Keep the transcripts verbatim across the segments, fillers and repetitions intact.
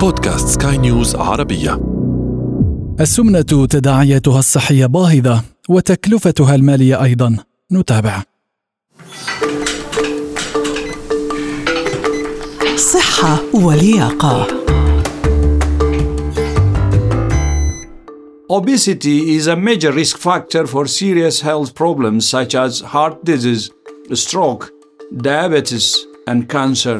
بودكاست سكاي نيوز عربية. السمنة تداعياتها الصحية باهظة وتكلفتها المالية أيضا. نتابع. صحة ولياقة. Obesity is a major risk factor for serious health problems such as heart disease, stroke, diabetes and cancer.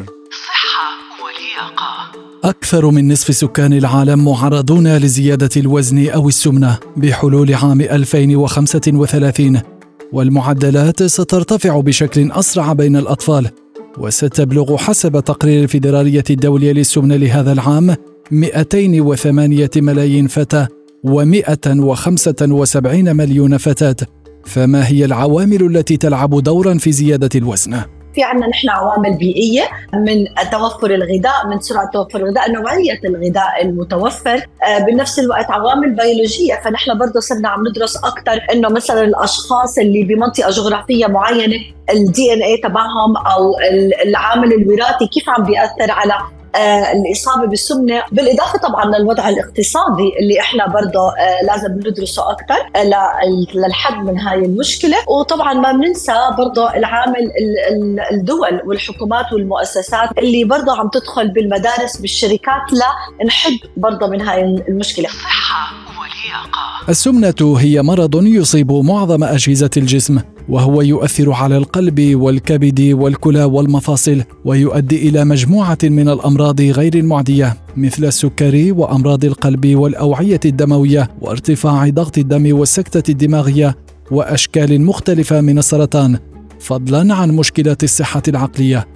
صحة ولياقة. أكثر من نصف سكان العالم معرضون لزيادة الوزن أو السمنة بحلول عام ألفين وخمسة وثلاثين، والمعدلات سترتفع بشكل أسرع بين الأطفال، وستبلغ حسب تقرير الفيدرالية الدولية للسمنة لهذا العام مئتين وثمانية ملايين فتاة ومئة وخمسة وسبعين مليون فتاة. فما هي العوامل التي تلعب دورا في زيادة الوزن؟ في عنا نحن عوامل بيئية من توفر الغذاء، من سرعة توفر الغذاء، نوعية الغذاء المتوفر، بنفس الوقت عوامل بيولوجية. فنحن برضو صرنا عم ندرس أكتر إنه مثلا الأشخاص اللي بمنطقة جغرافية معينة الدي إن إيه تبعهم أو العامل الوراثي كيف عم بيأثر على آه الإصابة بالسمنة، بالإضافة طبعاً للوضع الاقتصادي اللي إحنا برضه آه لازم ندرسه أكتر للحد من هاي المشكلة. وطبعاً ما بننسى برضه العامل الدول والحكومات والمؤسسات اللي برضه عم تدخل بالمدارس بالشركات لنحد برضه من هاي المشكلة. صحة ولياقة. السمنة هي مرض يصيب معظم أجهزة الجسم، وهو يؤثر على القلب والكبد والكلى والمفاصل، ويؤدي إلى مجموعة من الأمراض غير المعدية مثل السكري وأمراض القلب والأوعية الدموية وارتفاع ضغط الدم والسكتة الدماغية وأشكال مختلفة من السرطان، فضلاً عن مشكلات الصحة العقلية.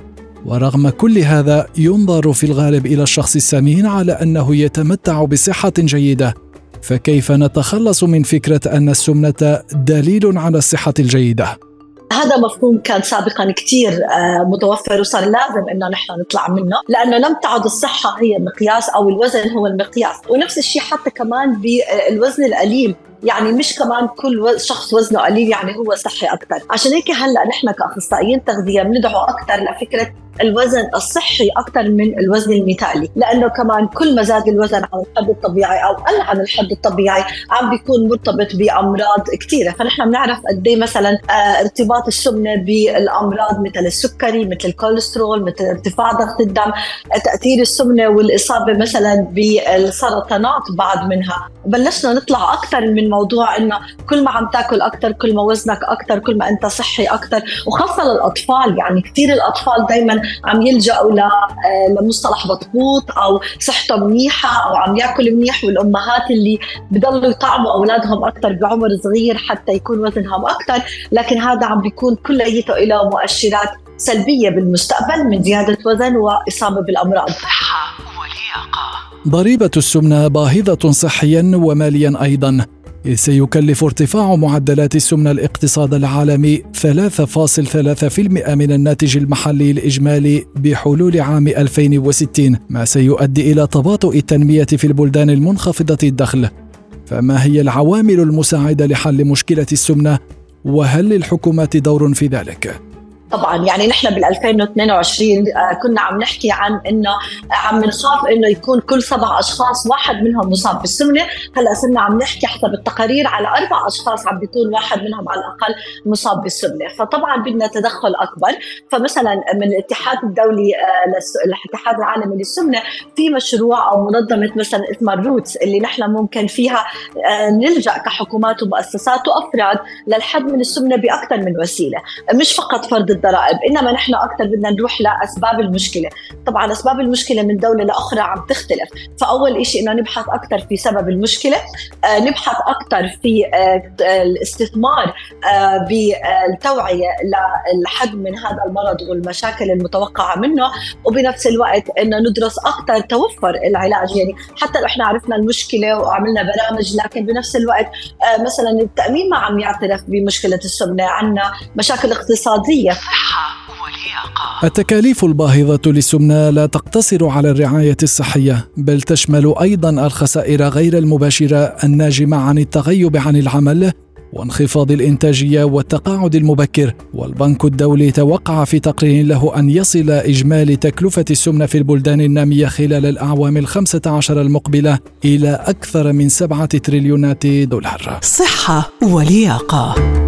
ورغم كل هذا ينظر في الغالب إلى الشخص السمين على أنه يتمتع بصحة جيدة، فكيف نتخلص من فكرة أن السمنة دليل على الصحة الجيدة؟ هذا مفهوم كان سابقاً كتير متوفر وصار لازم إنه نحن نطلع منه، لأنه لم تعد الصحة هي مقياس أو الوزن هو المقياس. ونفس الشيء حتى كمان بالوزن القليل، يعني مش كمان كل شخص وزنه قليل يعني هو صحي أكتر. عشان هيك هلأ نحن كأخصائيين تغذية بندعو أكتر لفكرة الوزن الصحي أكتر من الوزن المثالي، لأنه كمان كل ما زاد الوزن عن الحد الطبيعي أو قل عن الحد الطبيعي عم بيكون مرتبط بأمراض كتيرة. فنحن بنعرف قدي مثلا ارتباط السمنة بالأمراض مثل السكري، مثل الكوليسترول، مثل ارتفاع ضغط الدم، تأثير السمنة والإصابة مثلا بالسرطانات. بعد منها بلشنا نطلع أكتر من موضوع إنه كل ما عم تاكل أكتر كل ما وزنك أكتر، كل ما أنت صحي أكتر، وخاصة للأطفال. يعني كتير الأطفال دايما عم يلجأوا لمصطلح بطبوط أو صحته منيحة أو عم يأكل منيح، والأمهات اللي بضلوا يطعموا أولادهم أكتر بعمر صغير حتى يكون وزنهم أكتر، لكن هذا عم بيكون كليته إلى مؤشرات سلبية بالمستقبل من زيادة وزن وإصابة بالأمراض. صحة ولياقة. ضريبة السمنة باهظة صحيا وماليا أيضا، إذ سيكلف ارتفاع معدلات السمنة الاقتصاد العالمي ثلاثة فاصلة ثلاثة بالمئة من الناتج المحلي الإجمالي بحلول عام ألفين وستين، ما سيؤدي إلى تباطؤ التنمية في البلدان المنخفضة الدخل. فما هي العوامل المساعدة لحل مشكلة السمنة، وهل للحكومات دور في ذلك؟ طبعا يعني نحن بالألفين واثنين وعشرين كنا عم نحكي عن انه عم نخاف انه يكون كل سبع اشخاص واحد منهم مصاب بالسمنه، هلا صرنا عم نحكي حسب التقارير على اربع اشخاص عم بيكون واحد منهم على الاقل مصاب بالسمنه، فطبعا بدنا تدخل اكبر. فمثلا من الاتحاد الدولي الاتحاد العالمي للسمنه في مشروع او منظمه مثلا إثمار روتس اللي نحن ممكن فيها نلجا كحكومات ومؤسسات وافراد للحد من السمنه باكثر من وسيله، مش فقط فرض الضرائب، إنما نحن أكثر بدنا نروح لأسباب المشكلة. طبعاً أسباب المشكلة من دولة لأخرى عم تختلف، فأول إشي إنه نبحث أكثر في سبب المشكلة، آه نبحث أكثر في آه الاستثمار آه بالتوعية للحد من هذا المرض والمشاكل المتوقعة منه، وبنفس الوقت إنه ندرس أكثر توفر العلاج. يعني حتى لو إحنا عرفنا المشكلة وعملنا برامج، لكن بنفس الوقت آه مثلاً التأمين ما عم يعترف بمشكلة السمنة، عنا مشاكل اقتصادية. التكاليف الباهظة للسمنة لا تقتصر على الرعاية الصحية، بل تشمل أيضا الخسائر غير المباشرة الناجمة عن التغيب عن العمل وانخفاض الإنتاجية والتقاعد المبكر. والبنك الدولي توقع في تقرير له أن يصل إجمالي تكلفة السمنة في البلدان النامية خلال الأعوام الخمسة عشر المقبلة إلى أكثر من سبعة تريليونات دولار. صحة ولياقة.